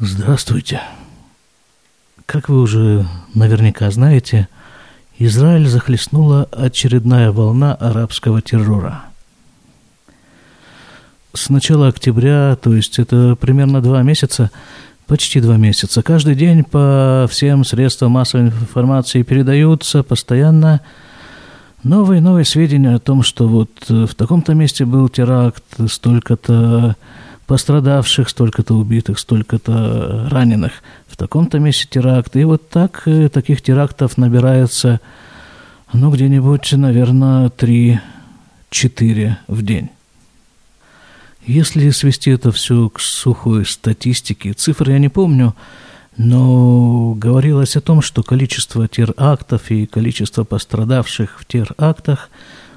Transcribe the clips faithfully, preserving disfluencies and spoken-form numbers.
Здравствуйте. Как вы уже наверняка знаете, Израиль захлестнула очередная волна арабского террора. С начала октября, то есть это примерно два месяца, почти два месяца, каждый день по всем средствам массовой информации передаются постоянно новые и новые сведения о том, что вот в таком-то месте был теракт, столько-то пострадавших, столько-то убитых, столько-то раненых, в таком-то месте теракт. И вот так таких терактов набирается, ну, где-нибудь, наверное, три-четыре в день. Если свести это все к сухой статистике, цифр я не помню, но говорилось о том, что количество терактов и количество пострадавших в терактах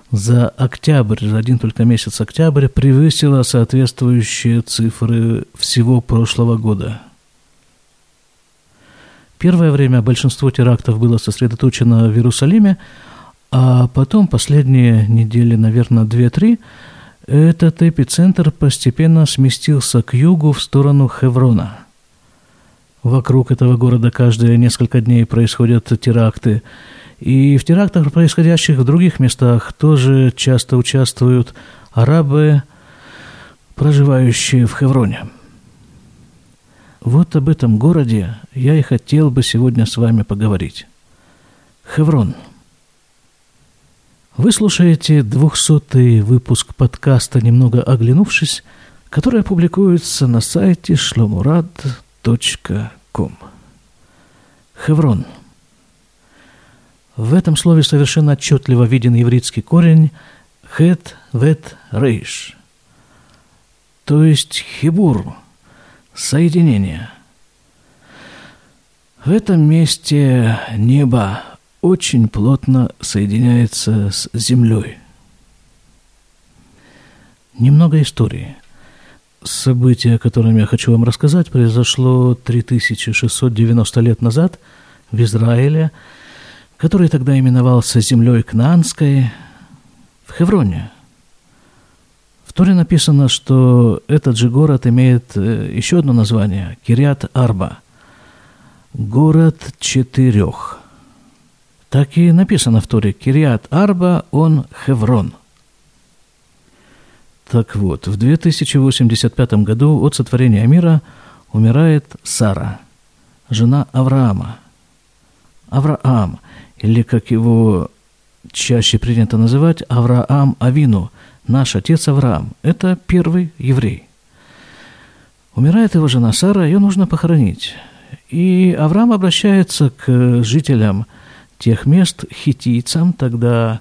за октябрь, за один только месяц октября, превысило соответствующие цифры всего прошлого года. Первое время большинство терактов было сосредоточено в Иерусалиме, а потом последние недели, наверное, две-три, этот эпицентр постепенно сместился к югу в сторону Хеврона. Вокруг этого города каждые несколько дней происходят теракты. И в терактах, происходящих в других местах, тоже часто участвуют арабы, проживающие в Хевроне. Вот об этом городе я и хотел бы сегодня с вами поговорить. Хеврон. Вы слушаете двухсотый выпуск подкаста «Немного оглянувшись», который публикуется на сайте шломурад точка ком. Хеврон. В этом слове совершенно отчетливо виден еврейский корень «хет вет рейш», то есть «хибур» – соединение. В этом месте небо очень плотно соединяется с землей. Немного истории. Событие, о котором я хочу вам рассказать, произошло три тысячи шестьсот девяносто лет назад в Израиле, который тогда именовался землей Кнаанской, в Хевроне. В Торе написано, что этот же город имеет еще одно название – Кирьят-Арба, город четырех. Так и написано в Торе – Кирьят-Арба, он Хеврон. Так вот, в две тысячи восемьдесят пятом году от сотворения мира умирает Сара, жена Авраама. Авраам, или, как его чаще принято называть, Авраам Авину, наш отец Авраам, это первый еврей. Умирает его жена Сара, ее нужно похоронить. И Авраам обращается к жителям тех мест, хитийцам, тогда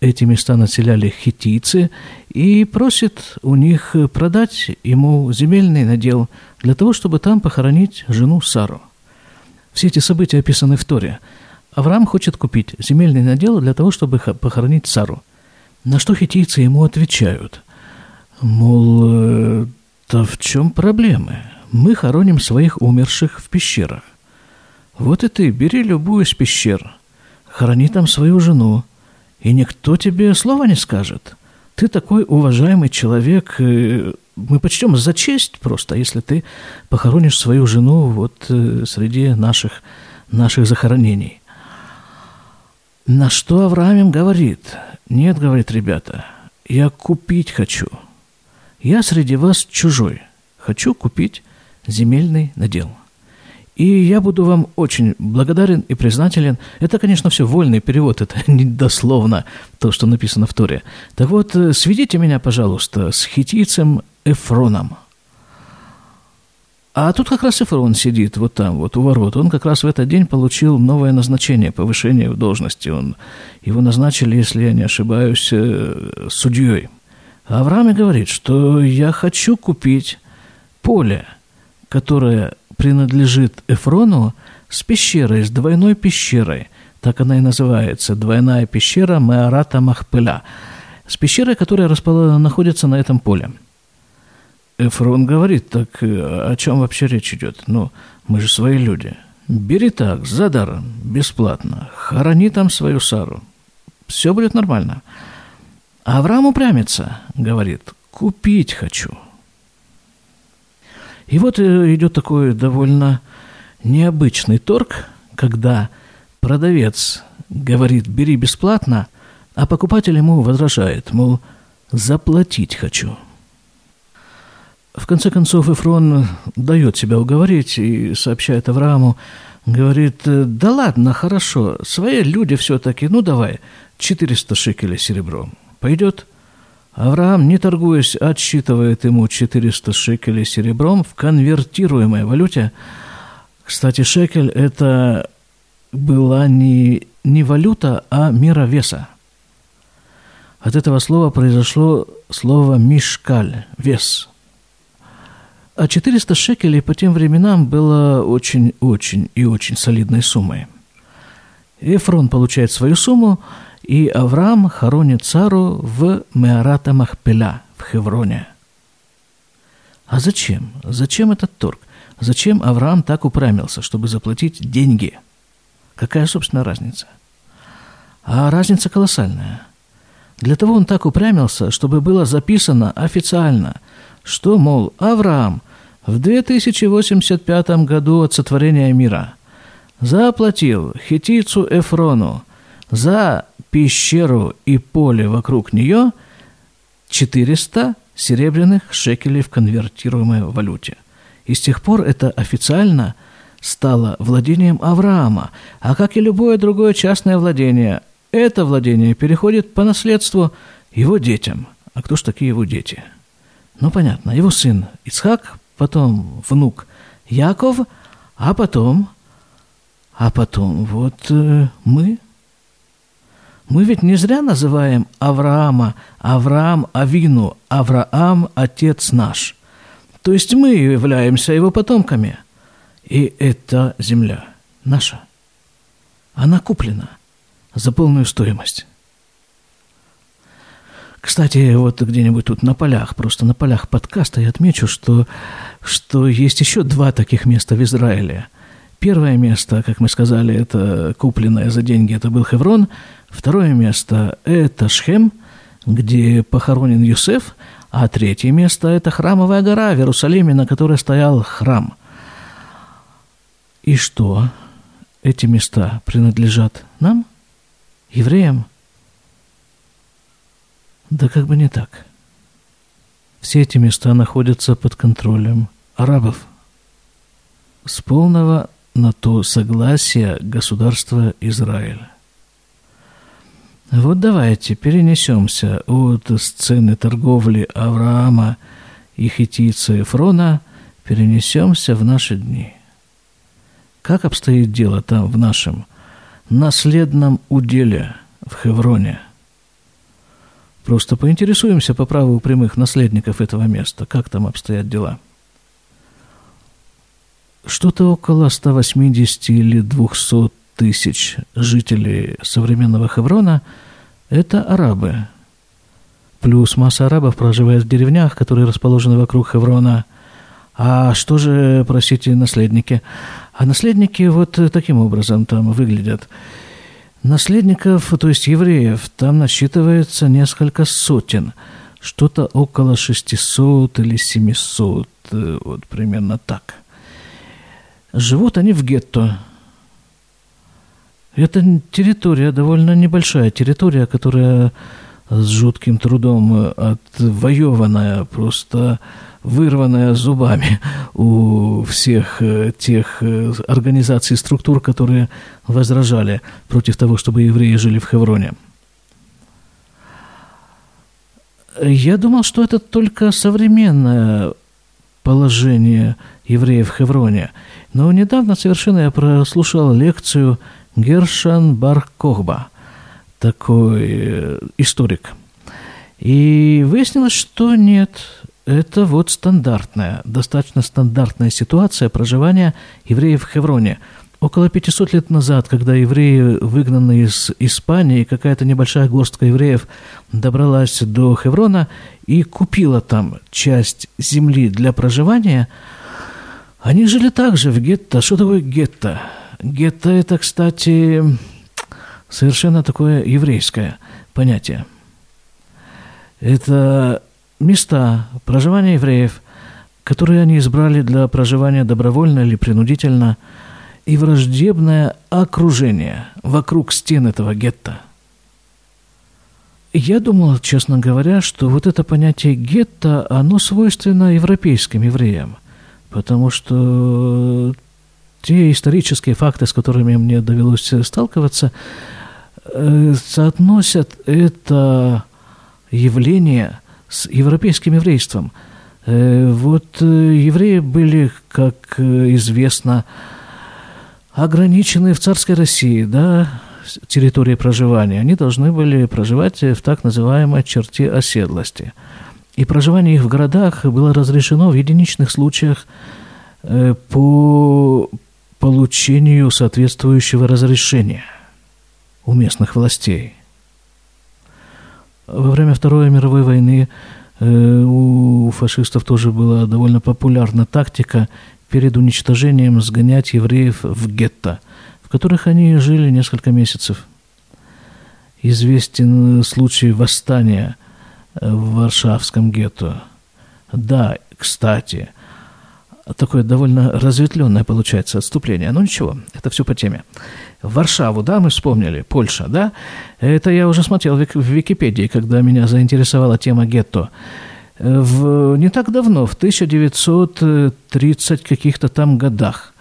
эти места населяли хитийцы, и просит у них продать ему земельный надел для того, чтобы там похоронить жену Сару. Все эти события описаны в Торе. Авраам хочет купить земельный надел для того, чтобы похоронить Сару. На что хитийцы ему отвечают, мол, да в чем проблемы? Мы хороним своих умерших в пещерах. Вот и ты бери любую из пещер, хорони там свою жену, и никто тебе слова не скажет. Ты такой уважаемый человек, мы почтем за честь просто, если ты похоронишь свою жену вот среди наших, наших захоронений. На что Авраам им говорит? Нет, говорит, ребята, я купить хочу. Я среди вас чужой. Хочу купить земельный надел. И я буду вам очень благодарен и признателен. Это, конечно, все вольный перевод, это не дословно то, что написано в Торе. Так вот, сведите меня, пожалуйста, с хитийцем Эфроном. А тут как раз Эфрон сидит вот там, вот у ворот. Он как раз в этот день получил новое назначение, повышение в должности. Он, его назначили, если я не ошибаюсь, судьей. А Авраам и говорит, что я хочу купить поле, которое принадлежит Эфрону, с пещерой, с двойной пещерой. Так она и называется, двойная пещера Меарата Махпеля. С пещерой, которая распол... находится на этом поле. Эфрон говорит, так о чем вообще речь идет? Ну, мы же свои люди. Бери так, за даром, бесплатно. Хорони там свою Сару. Все будет нормально. Авраам упрямится, говорит, купить хочу. И вот идет такой довольно необычный торг, когда продавец говорит: бери бесплатно, а покупатель ему возражает, мол, заплатить хочу. В конце концов, Эфрон дает себя уговорить и сообщает Аврааму, говорит: да ладно, хорошо, свои люди все-таки, ну давай, четыреста шекелей серебром. Пойдет? Авраам, не торгуясь, отсчитывает ему четыреста шекелей серебром в конвертируемой валюте. Кстати, шекель – это была не, не валюта, а мера веса. От этого слова произошло слово «мишкаль» – вес. А четыреста шекелей по тем временам было очень-очень и очень солидной суммой. Эфрон получает свою сумму, и Авраам хоронит Сару в Меарата Махпеля, в Хевроне. А зачем? Зачем этот торг? Зачем Авраам так упрямился, чтобы заплатить деньги? Какая, собственно, разница? А разница колоссальная. Для того он так упрямился, чтобы было записано официально, что, мол, Авраам в две тысячи восемьдесят пятом году от сотворения мира заплатил хетицу Эфрону за пещеру и поле вокруг нее четыреста серебряных шекелей в конвертируемой валюте. И с тех пор это официально стало владением Авраама. А как и любое другое частное владение, это владение переходит по наследству его детям. А кто ж такие его дети? Ну, понятно, его сын Ицхак, потом внук Яков, а потом, а потом вот э, мы. Мы ведь не зря называем Авраама, Авраам Авину, Авраам Отец наш. То есть мы являемся его потомками. И эта земля наша. Она куплена за полную стоимость. Кстати, вот где-нибудь тут на полях, просто на полях подкаста я отмечу, что, что есть еще два таких места в Израиле. Первое место, как мы сказали, это купленное за деньги, это был Хеврон. Второе место – это Шхем, где похоронен Йосеф. А третье место – это Храмовая гора в Иерусалиме, на которой стоял храм. И что? Эти места принадлежат нам, евреям? Да как бы не так. Все эти места находятся под контролем арабов. С полного на то согласия государства Израиля. Вот давайте перенесемся от сцены торговли Авраама и хеттийца Эфрона, перенесемся в наши дни. Как обстоит дело там, в нашем наследном уделе в Хевроне? Просто поинтересуемся по праву прямых наследников этого места, как там обстоят дела. Что-то около сто восемьдесят или двести тысяч жителей современного Хеврона – это арабы. Плюс масса арабов проживает в деревнях, которые расположены вокруг Хеврона. А что же, простите, наследники? А наследники вот таким образом там выглядят. Наследников, то есть евреев, там насчитывается несколько сотен. Что-то около шестьсот или семьсот, вот примерно так. Живут они в гетто. Это территория, довольно небольшая территория, которая с жутким трудом отвоеванная, просто вырванная зубами у всех тех организаций и структур, которые возражали против того, чтобы евреи жили в Хевроне. Я думал, что это только современное положение евреев в Хевроне, но недавно совершенно я прослушал лекцию Гершон бар Кохба, такой историк. И выяснилось, что нет, это вот стандартная, достаточно стандартная ситуация проживания евреев в Хевроне. Около пятьсот лет назад, когда евреи выгнаны из Испании, какая-то небольшая горстка евреев добралась до Хеврона и купила там часть земли для проживания, они жили также в гетто. Что такое гетто? Гетто – это, кстати, совершенно такое еврейское понятие. Это места проживания евреев, которые они избрали для проживания добровольно или принудительно, и враждебное окружение вокруг стен этого гетто. Я думал, честно говоря, что вот это понятие гетто, оно свойственно европейским евреям, потому что те исторические факты, с которыми мне довелось сталкиваться, соотносят это явление с европейским еврейством. Вот евреи были, как известно, ограничены в царской России, да, территории проживания. Они должны были проживать в так называемой черте оседлости. И проживание их в городах было разрешено в единичных случаях по получению соответствующего разрешения у местных властей. Во время Второй мировой войны у фашистов тоже была довольно популярна тактика перед уничтожением сгонять евреев в гетто, в которых они жили несколько месяцев. Известен случай восстания в Варшавском гетто. Да, кстати, такое довольно разветвленное получается отступление. Но ничего, это все по теме. Варшаву, да, мы вспомнили, Польша, да? Это я уже смотрел в Википедии, когда меня заинтересовала тема гетто. В, не так давно, в тысяча девятьсот тридцатых каких-то там годах,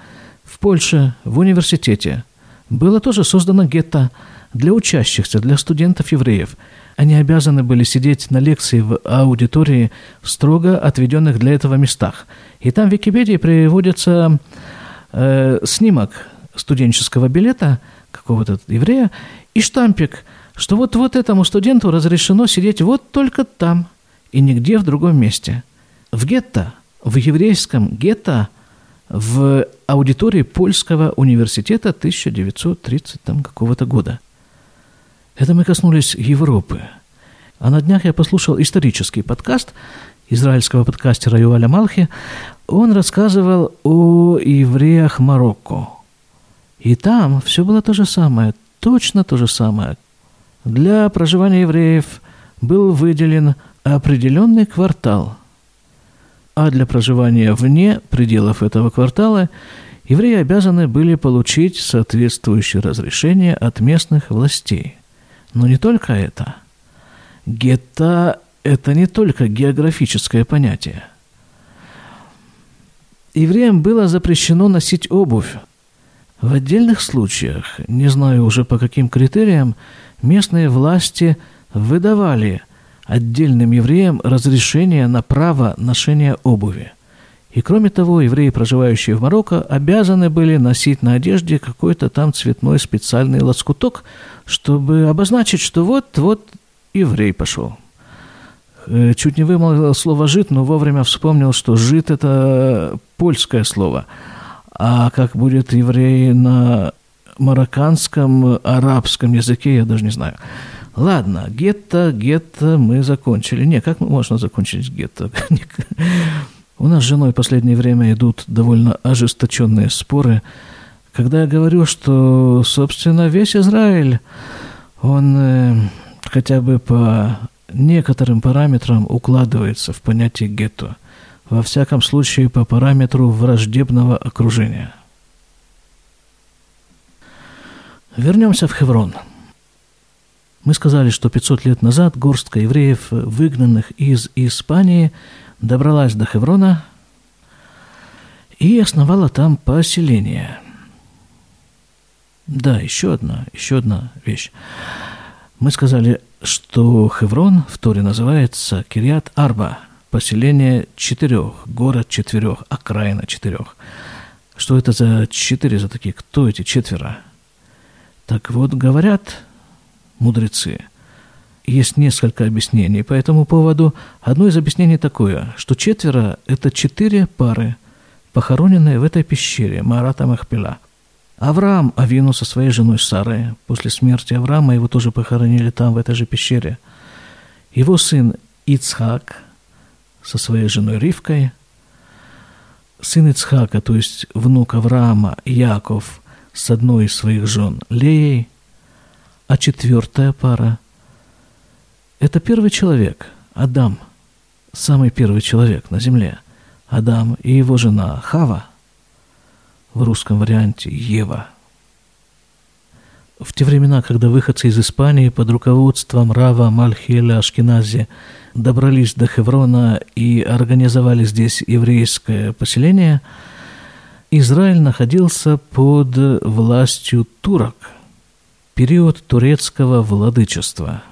в Польше, в университете, было тоже создано гетто для учащихся, для студентов-евреев. Они обязаны были сидеть на лекции в аудитории в строго отведенных для этого местах. И там в Википедии приводится э, снимок студенческого билета какого-то еврея и штампик, что вот, вот этому студенту разрешено сидеть вот только там и нигде в другом месте. В гетто, в еврейском гетто, в аудитории Польского университета тысяча девятьсот тридцатого там, какого-то года. Это мы коснулись Европы. А на днях я послушал исторический подкаст израильского подкастера Юваля Малхи. Он рассказывал о евреях Марокко. И там все было то же самое, точно то же самое. Для проживания евреев был выделен определенный квартал, а для проживания вне пределов этого квартала евреи обязаны были получить соответствующее разрешение от местных властей. Но не только это. Гетто – это не только географическое понятие. Евреям было запрещено носить обувь. В отдельных случаях, не знаю уже по каким критериям, местные власти выдавали отдельным евреям разрешение на право ношения обуви. И кроме того, евреи, проживающие в Марокко, обязаны были носить на одежде какой-то там цветной специальный лоскуток, чтобы обозначить, что вот-вот еврей пошел. Чуть не вымолвил слово «жид», но вовремя вспомнил, что «жид» – это польское слово. А как будет еврей на марокканском, арабском языке, я даже не знаю. Ладно, гетто, гетто, мы закончили. Не, как можно закончить гетто? У нас с женой в последнее время идут довольно ожесточенные споры. Когда я говорю, что, собственно, весь Израиль, он хотя бы по некоторым параметрам укладывается в понятие гетто. Во всяком случае, по параметру враждебного окружения. Вернемся в Хеврон. Мы сказали, что пятьсот лет назад горстка евреев, выгнанных из Испании, добралась до Хеврона и основала там поселение. Да, еще одна, еще одна вещь. Мы сказали, что Хеврон в Торе называется Кирьят Арба, поселение четырех, город четверех, окраина четырех. Что это за четыре, за такие? Кто эти четверо? Так вот, говорят мудрецы. Есть несколько объяснений по этому поводу. Одно из объяснений такое, что четверо – это четыре пары, похороненные в этой пещере Маарат ха-Махпела. Авраам Авину со своей женой Сарой, после смерти Авраама его тоже похоронили там, в этой же пещере. Его сын Ицхак со своей женой Ривкой. Сын Ицхака, то есть внук Авраама, Яков, с одной из своих жен Леей. А четвертая пара – это первый человек, Адам, самый первый человек на земле. Адам и его жена Хава, в русском варианте Ева. В те времена, когда выходцы из Испании под руководством Рава Мальхиэля Ашкенази добрались до Хеврона и организовали здесь еврейское поселение, Израиль находился под властью турок, период турецкого владычества.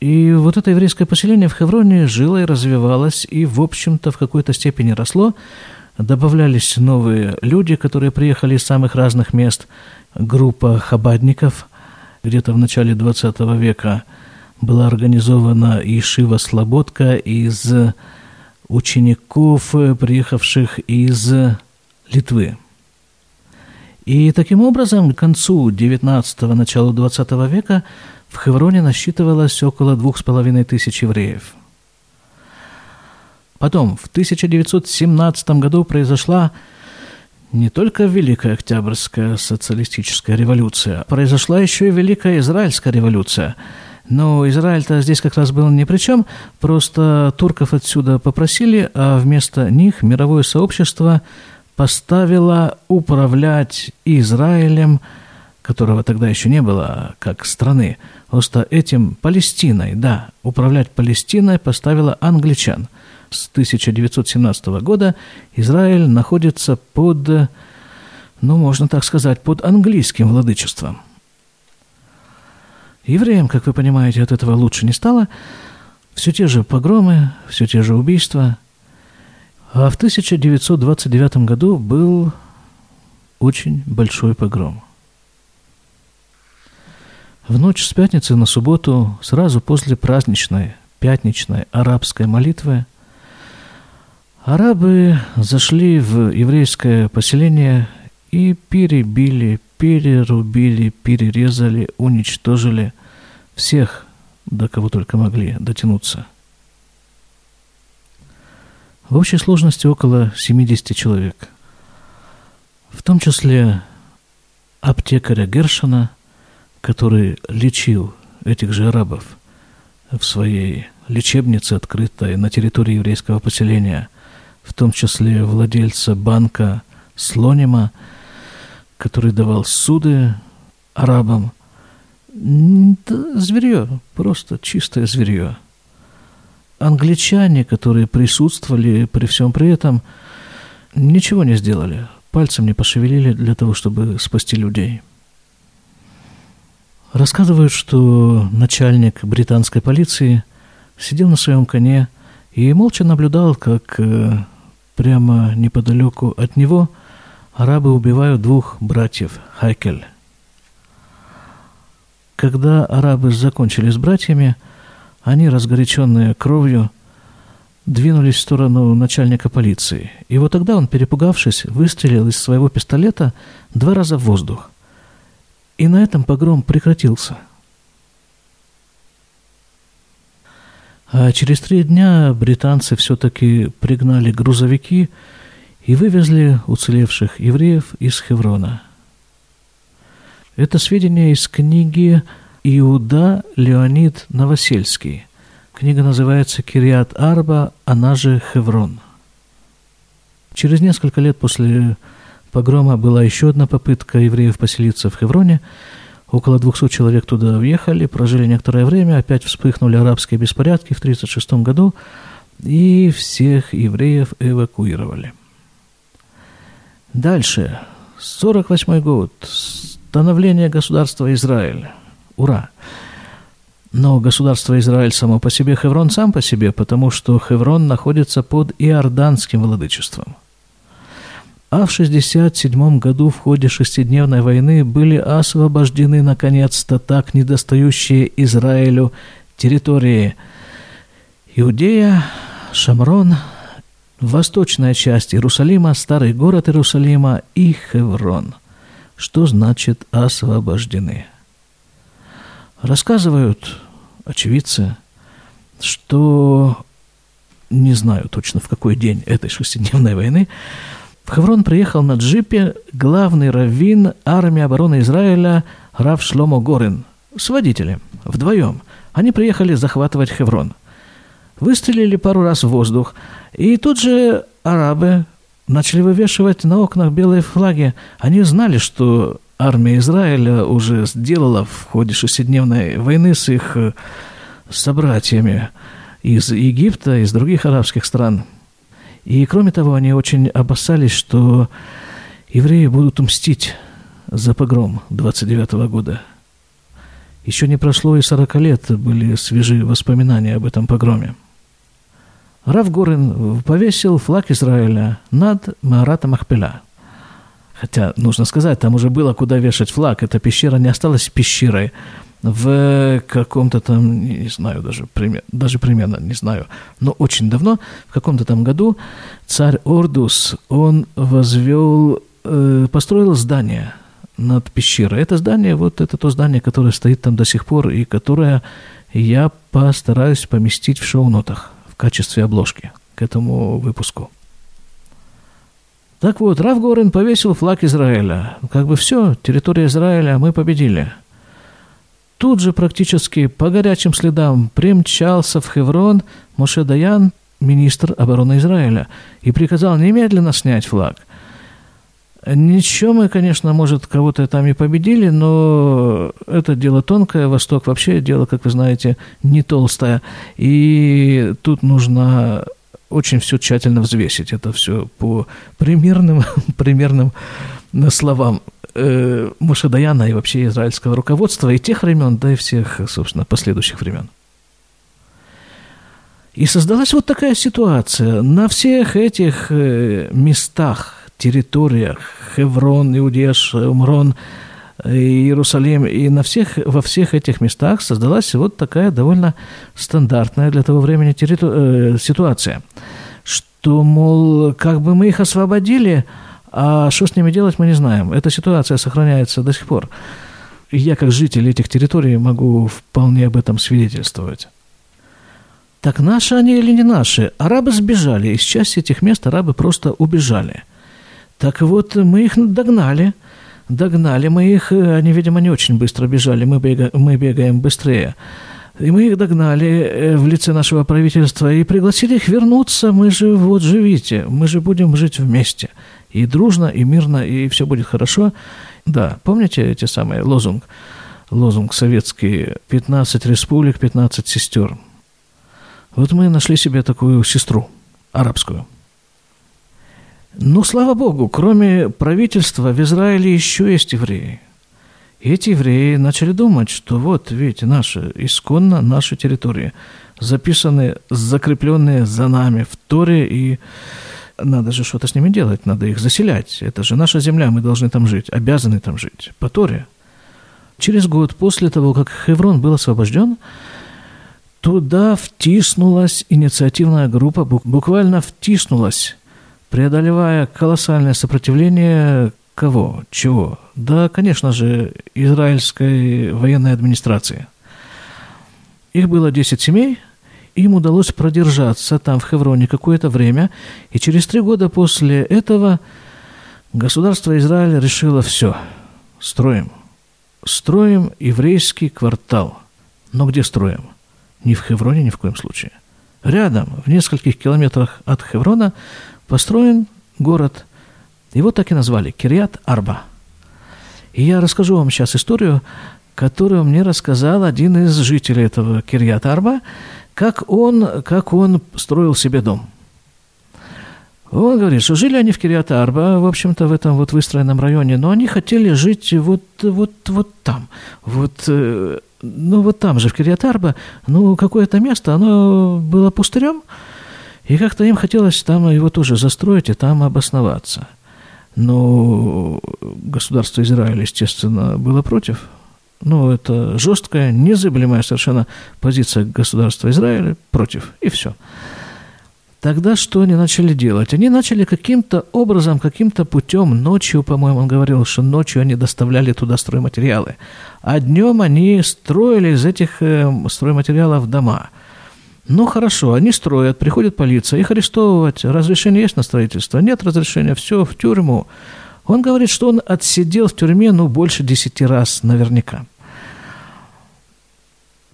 И вот это еврейское поселение в Хевроне жило и развивалось, и, в общем-то, в какой-то степени росло. Добавлялись новые люди, которые приехали из самых разных мест. Группа хабадников. Где-то в начале двадцатого века была организована Ешива Слободка из учеников, приехавших из Литвы. И таким образом, к концу девятнадцатого, началу двадцатого века в Хевроне насчитывалось около двух с половиной тысяч евреев. Потом, в тысяча девятьсот семнадцатом году произошла не только Великая Октябрьская социалистическая революция, произошла еще и Великая Израильская революция. Но Израиль-то здесь как раз был ни при чем, просто турков отсюда попросили, а вместо них мировое сообщество поставило управлять Израилем, которого тогда еще не было как страны, просто этим Палестиной, да, управлять Палестиной поставила англичан. С тысяча девятьсот семнадцатого года Израиль находится под, ну, можно так сказать, под английским владычеством. Евреям, как вы понимаете, от этого лучше не стало. Все те же погромы, все те же убийства. А в тысяча девятьсот двадцать девятом году был очень большой погром. В ночь с пятницы на субботу, сразу после праздничной, пятничной арабской молитвы, арабы зашли в еврейское поселение и перебили, перерубили, перерезали, уничтожили всех, до кого только могли дотянуться. В общей сложности около семидесяти человек, в том числе аптекаря Гершона, который лечил этих же арабов в своей лечебнице, открытой на территории еврейского поселения, в том числе владельца банка Слонима, который давал суды арабам. Это зверье, просто чистое зверье. Англичане, которые присутствовали при всем при этом, ничего не сделали, пальцем не пошевелили для того, чтобы спасти людей. Рассказывают, что начальник британской полиции сидел на своем коне и молча наблюдал, как прямо неподалеку от него арабы убивают двух братьев Хайкель. Когда арабы закончили с братьями, они, разгоряченные кровью, двинулись в сторону начальника полиции. И вот тогда он, перепугавшись, выстрелил из своего пистолета два раза в воздух. И на этом погром прекратился. А через три дня британцы все-таки пригнали грузовики и вывезли уцелевших евреев из Хеврона. Это сведения из книги «Иуда Леонид Новосельский». Книга называется «Кирьят Арба», она же «Хеврон». Через несколько лет после погрома была еще одна попытка евреев поселиться в Хевроне. Около двухсот человек туда въехали, прожили некоторое время, опять вспыхнули арабские беспорядки в тысяча девятьсот тридцать шестом году, и всех евреев эвакуировали. Дальше, сорок восьмой год, становление государства Израиль. Ура! Но государство Израиль само по себе, Хеврон сам по себе, потому что Хеврон находится под иорданским владычеством. А в шестьдесят седьмом году в ходе шестидневной войны были освобождены наконец-то так недостающие Израилю территории: Иудея, Шамрон, восточная часть Иерусалима, старый город Иерусалима и Хеврон. Что значит «освобождены»? Рассказывают очевидцы, что, не знаю точно в какой день этой шестидневной войны, в Хеврон приехал на джипе главный раввин армии обороны Израиля рав Шломо Горин с водителем, вдвоем. Они приехали захватывать Хеврон. Выстрелили пару раз в воздух, и тут же арабы начали вывешивать на окнах белые флаги. Они знали, что армия Израиля уже сделала в ходе шестидневной войны с их собратьями из Египта, из других арабских стран. И, кроме того, они очень опасались, что евреи будут мстить за погром двадцать девятого года. Еще не прошло и сорока лет, были свежие воспоминания об этом погроме. Рав Горин повесил флаг Израиля над Маарат Махпеля. Хотя, нужно сказать, там уже было куда вешать флаг. Эта пещера не осталась пещерой. В каком-то там, не знаю, даже, пример, даже примерно, не знаю, но очень давно, в каком-то там году, царь Ордус, он возвел, э, построил здание над пещерой. Это здание, вот это то здание, которое стоит там до сих пор, и которое я постараюсь поместить в шоу-нотах в качестве обложки к этому выпуску. Так вот, Рав Горин повесил флаг Израиля. Как бы все, территория Израиля, мы победили. Тут же практически по горячим следам примчался в Хеврон Моше Даян, министр обороны Израиля, и приказал немедленно снять флаг. Ничего мы, конечно, может, кого-то там и победили, но это дело тонкое, Восток вообще дело, как вы знаете, не толстое, и тут нужно очень все тщательно взвесить, это все по примерным, примерным словам Моше Даяна и вообще израильского руководства и тех времен, да и всех, собственно, последующих времен. И создалась вот такая ситуация. На всех этих местах, территориях, Хеврон, Иудеш, Умрон, Иерусалим, и на всех, во всех этих местах создалась вот такая довольно стандартная для того времени территу- ситуация, что, мол, как бы мы их освободили, а что с ними делать, мы не знаем. Эта ситуация сохраняется до сих пор. И я, как житель этих территорий, могу вполне об этом свидетельствовать. Так наши они или не наши? Арабы сбежали. Из части этих мест арабы просто убежали. Так вот, мы их догнали. Догнали мы их. Они, видимо, не очень быстро бежали. Мы, бега, мы бегаем быстрее. И мы их догнали в лице нашего правительства и пригласили их вернуться. Мы же вот живите. Мы же будем жить вместе. И дружно, и мирно, и все будет хорошо. Да, помните эти самые лозунг? Лозунг советский пятнадцать республик, пятнадцать сестер. Вот мы нашли себе такую сестру арабскую. Ну, слава Богу, кроме правительства в Израиле еще есть евреи. И эти евреи начали думать, что вот, видите, наши, исконно наши территории, записаны, закрепленные за нами в Торе, и надо же что-то с ними делать, надо их заселять. Это же наша земля, мы должны там жить, обязаны там жить, по Торе. Через год после того, как Хеврон был освобожден, туда втиснулась инициативная группа, буквально втиснулась, преодолевая колоссальное сопротивление кого, чего? Да, конечно же, израильской военной администрации. Их было десять семей, им удалось продержаться там, в Хевроне, какое-то время, и через три года после этого государство Израиль решило все. Строим. Строим еврейский квартал. Но где строим? Не в Хевроне ни в коем случае. Рядом, в нескольких километрах от Хеврона, построен город. Его так и назвали Кирьят-Арба. И я расскажу вам сейчас историю, которую мне рассказал один из жителей этого Кирьят-Арба, как он, как он строил себе дом. Он говорит, что жили они в Кирьят-Арба, в общем-то, в этом вот выстроенном районе, но они хотели жить вот, вот, вот там, вот... Ну, вот там же, в Кирьят-Арба, ну, какое-то место, оно было пустырем, и как-то им хотелось там его тоже застроить и там обосноваться. Но государство Израиль, естественно, было против. Ну, это жесткая, незыблемая совершенно позиция государства Израиля против, и все. Тогда что они начали делать? Они начали каким-то образом, каким-то путем, ночью, по-моему, он говорил, что ночью они доставляли туда стройматериалы, а днем они строили из этих стройматериалов дома. Ну, хорошо, они строят, приходит полиция, их арестовывать, разрешение есть на строительство, нет разрешения, все, в тюрьму. Он говорит, что он отсидел в тюрьме, ну, больше десяти раз наверняка.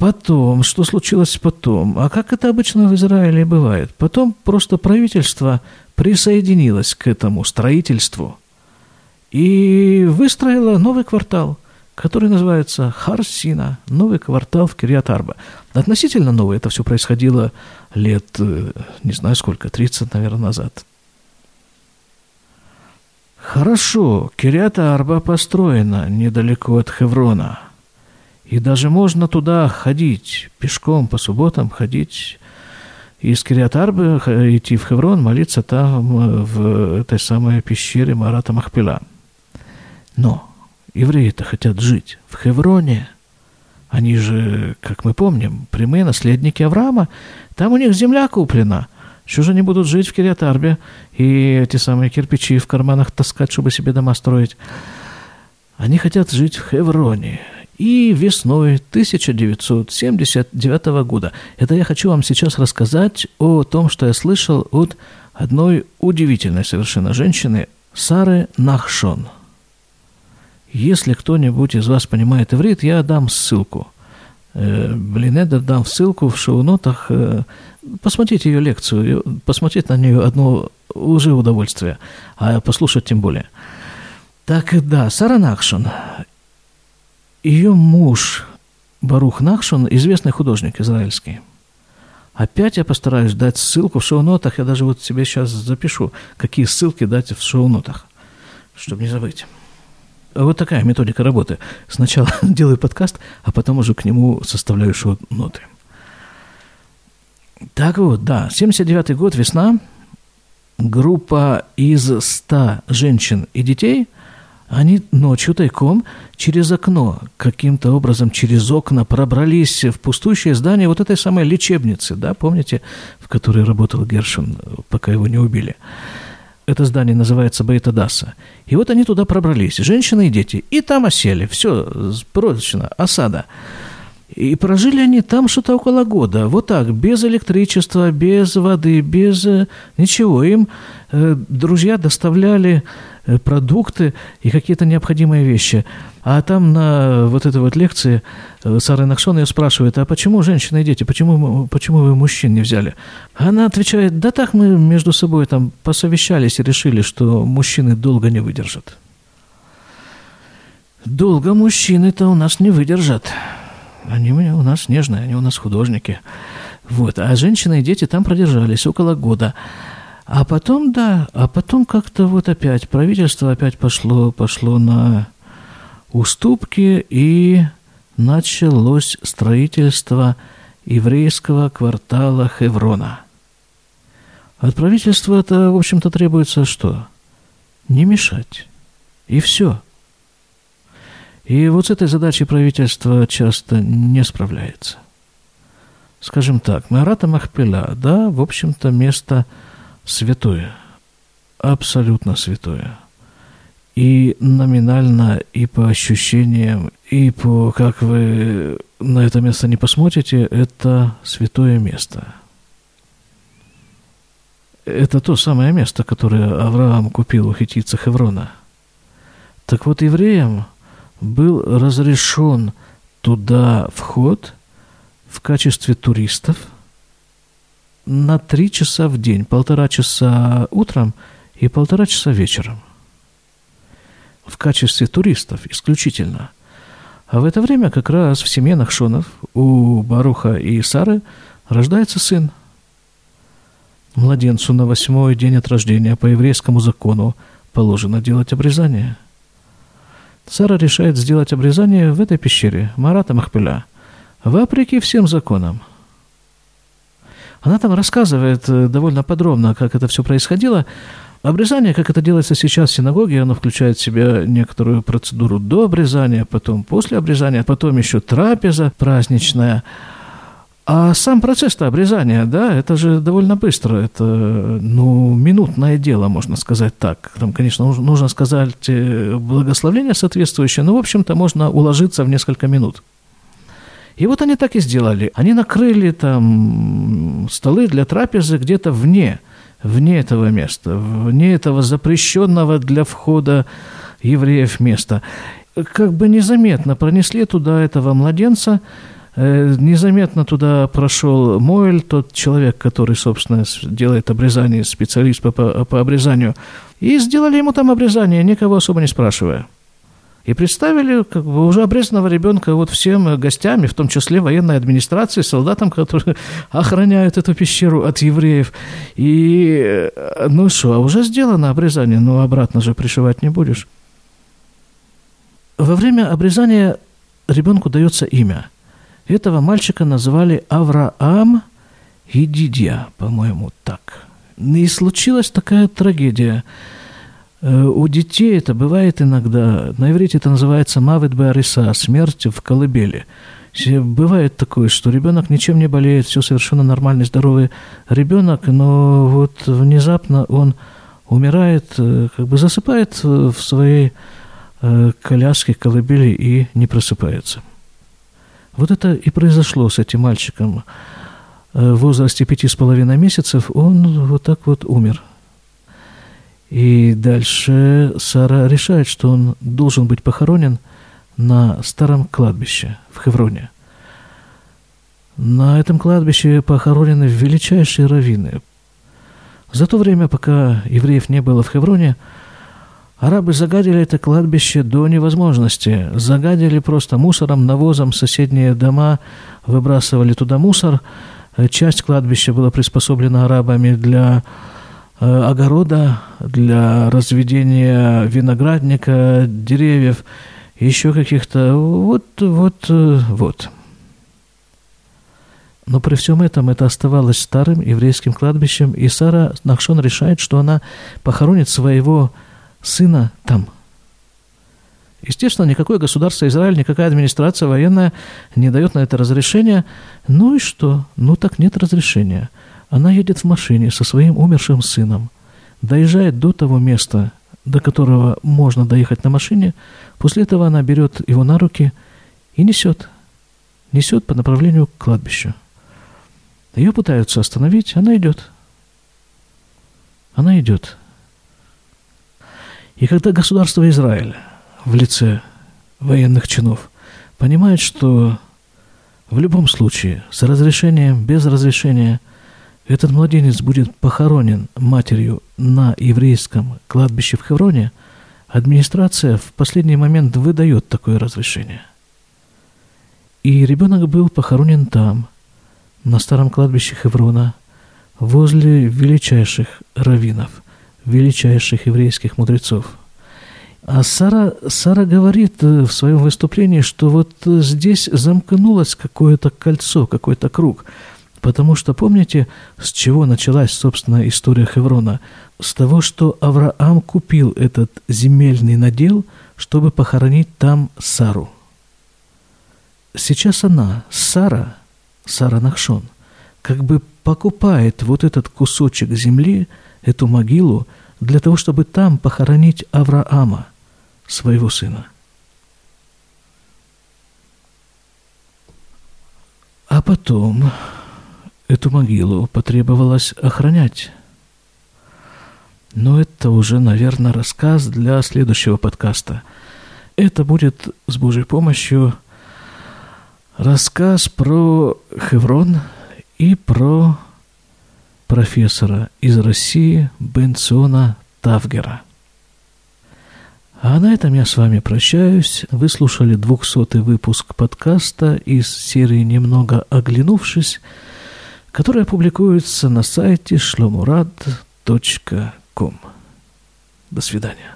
Потом, что случилось потом? А как это обычно в Израиле бывает? Потом просто правительство присоединилось к этому строительству и выстроило новый квартал, который называется Харсина, новый квартал в Кирьят-Арба. Относительно новый, это все происходило лет, не знаю сколько, тридцать, наверное, назад. Хорошо, Кирьят-Арба построена недалеко от Хеврона. И даже можно туда ходить, пешком по субботам ходить, из Кирьят-Арбы идти в Хеврон, молиться там, в этой самой пещере Марата Махпила. Но евреи-то хотят жить в Хевроне. Они же, как мы помним, прямые наследники Авраама. Там у них земля куплена. Что же они будут жить в Кирьят-Арбе и эти самые кирпичи в карманах таскать, чтобы себе дома строить? Они хотят жить в Хевроне. И весной тысяча девятьсот семьдесят девятого года. Это я хочу вам сейчас рассказать о том, что я слышал от одной удивительной совершенно женщины, Сары Нахшон. Если кто-нибудь из вас понимает иврит, я дам ссылку. Блин, я дам ссылку в шоу-нотах. Посмотрите ее лекцию, посмотреть на нее одно уже удовольствие, а послушать тем более. Так, да, Сара Нахшон. Ее муж Барух Нахшон, известный художник израильский. Опять я постараюсь дать ссылку в шоу-нотах. Я даже вот себе сейчас запишу, какие ссылки дать в шоу-нотах, чтобы не забыть. Вот такая методика работы. Сначала делаю подкаст, а потом уже к нему составляю шоу-ноты. Так вот, да, семьдесят девятый год, весна. Группа из ста женщин и детей, они ночью тайком через окно, каким-то образом через окна пробрались в пустующее здание вот этой самой лечебницы, да, помните, в которой работал Гершон, пока его не убили. Это здание называется Бейт-Адаса. И вот они туда пробрались, женщины и дети, и там осели, все, прочно, осада. И прожили они там что-то около года, вот так, без электричества, без воды, без ничего. Им э, друзья доставляли э, продукты и какие-то необходимые вещи. А там на вот этой вот лекции э, Сара Нахшон ее спрашивает, а почему женщины и дети, почему, почему вы мужчин не взяли? Она отвечает, да так мы между собой там посовещались и решили, что мужчины долго не выдержат. Долго мужчины-то у нас не выдержат. Они у нас нежные, они у нас художники. Вот. А женщины и дети там продержались около года. А потом, да, а потом как-то вот опять правительство опять пошло, пошло на уступки, и началось строительство еврейского квартала Хеврона. От правительства-то, в общем-то, требуется что? Не мешать. И все. И вот с этой задачей правительство часто не справляется. Скажем так, Марата Махпила, да, в общем-то, место святое, абсолютно святое. И номинально, и по ощущениям, и по, как вы на это место не посмотрите, это святое место. Это то самое место, которое Авраам купил у хитийца Хеврона. Так вот, евреям был разрешен туда вход в качестве туристов на три часа в день, полтора часа утром и полтора часа вечером. В качестве туристов исключительно. А в это время как раз в семье Нахшонов у Баруха и Сары рождается сын. Младенцу на восьмой день от рождения по еврейскому закону положено делать обрезание. Сара решает сделать обрезание в этой пещере, Марата Махпила, вопреки всем законам. Она там рассказывает довольно подробно, как это все происходило. Обрезание, как это делается сейчас в синагоге, оно включает в себя некоторую процедуру до обрезания, потом после обрезания, потом еще трапеза праздничная. А сам процесс-то обрезания, да, это же довольно быстро, это, ну, минутное дело, можно сказать так. Там, конечно, нужно сказать благословление соответствующее, но, в общем-то, можно уложиться в несколько минут. И вот они так и сделали. Они накрыли там столы для трапезы где-то вне, вне этого места, вне этого запрещенного для входа евреев места. Как бы незаметно пронесли туда этого младенца, Незаметно туда прошел Моэль, тот человек, который, собственно, делает обрезание, специалист по, по обрезанию, и сделали ему там обрезание, никого особо не спрашивая. И представили как бы уже обрезанного ребенка вот всем гостями, в том числе военной администрации, солдатам, которые охраняют эту пещеру от евреев. И ну что, а уже сделано обрезание, но обратно же пришивать не будешь. Во время обрезания ребенку дается имя. Этого мальчика назвали Авраам Едидья, по-моему, так. И случилась такая трагедия. У детей это бывает иногда, на иврите это называется «мавет беариса», смерть в колыбели. Бывает такое, что ребенок ничем не болеет, все совершенно нормальный, здоровый ребенок, но вот внезапно он умирает, как бы засыпает в своей коляске колыбели и не просыпается. Вот это и произошло с этим мальчиком. В возрасте пяти с половиной месяцев он вот так вот умер. И дальше Сара решает, что он должен быть похоронен на старом кладбище в Хевроне. На этом кладбище похоронены величайшие раввины. За то время, пока евреев не было в Хевроне, арабы загадили это кладбище до невозможности. Загадили просто мусором, навозом, соседние дома выбрасывали туда мусор. Часть кладбища была приспособлена арабами для огорода, для разведения виноградника, деревьев, еще каких-то вот, вот, вот. Но при всем этом это оставалось старым еврейским кладбищем, и Сара Нахшон решает, что она похоронит своего сына там. Естественно, никакое государство Израиль, никакая администрация военная не дает на это разрешения. Ну и что? Ну так нет разрешения. Она едет в машине со своим умершим сыном, доезжает до того места, до которого можно доехать на машине, после этого она берет его на руки и несет, несет по направлению к кладбищу. Ее пытаются остановить, она идет. Она идет. И когда государство Израиль в лице военных чинов понимает, что в любом случае, с разрешением, без разрешения, этот младенец будет похоронен матерью на еврейском кладбище в Хевроне, администрация в последний момент выдает такое разрешение. И ребенок был похоронен там, на старом кладбище Хеврона, возле величайших раввинов, величайших еврейских мудрецов. А Сара, Сара говорит в своем выступлении, что вот здесь замкнулось какое-то кольцо, какой-то круг. Потому что, помните, с чего началась, собственно, история Хеврона? С того, что Авраам купил этот земельный надел, чтобы похоронить там Сару. Сейчас она, Сара, Сара Нахшон, как бы покупает вот этот кусочек земли, эту могилу, для того, чтобы там похоронить Авраама, своего сына. А потом эту могилу потребовалось охранять. Но это уже, наверное, рассказ для следующего подкаста. Это будет с Божьей помощью рассказ про Хеврон и про профессора из России Бенциона Тавгера. А на этом я с вами прощаюсь. Вы слушали двухсотый выпуск подкаста из серии «Немного оглянувшись», которая публикуется на сайте шломурад точка ком. До свидания.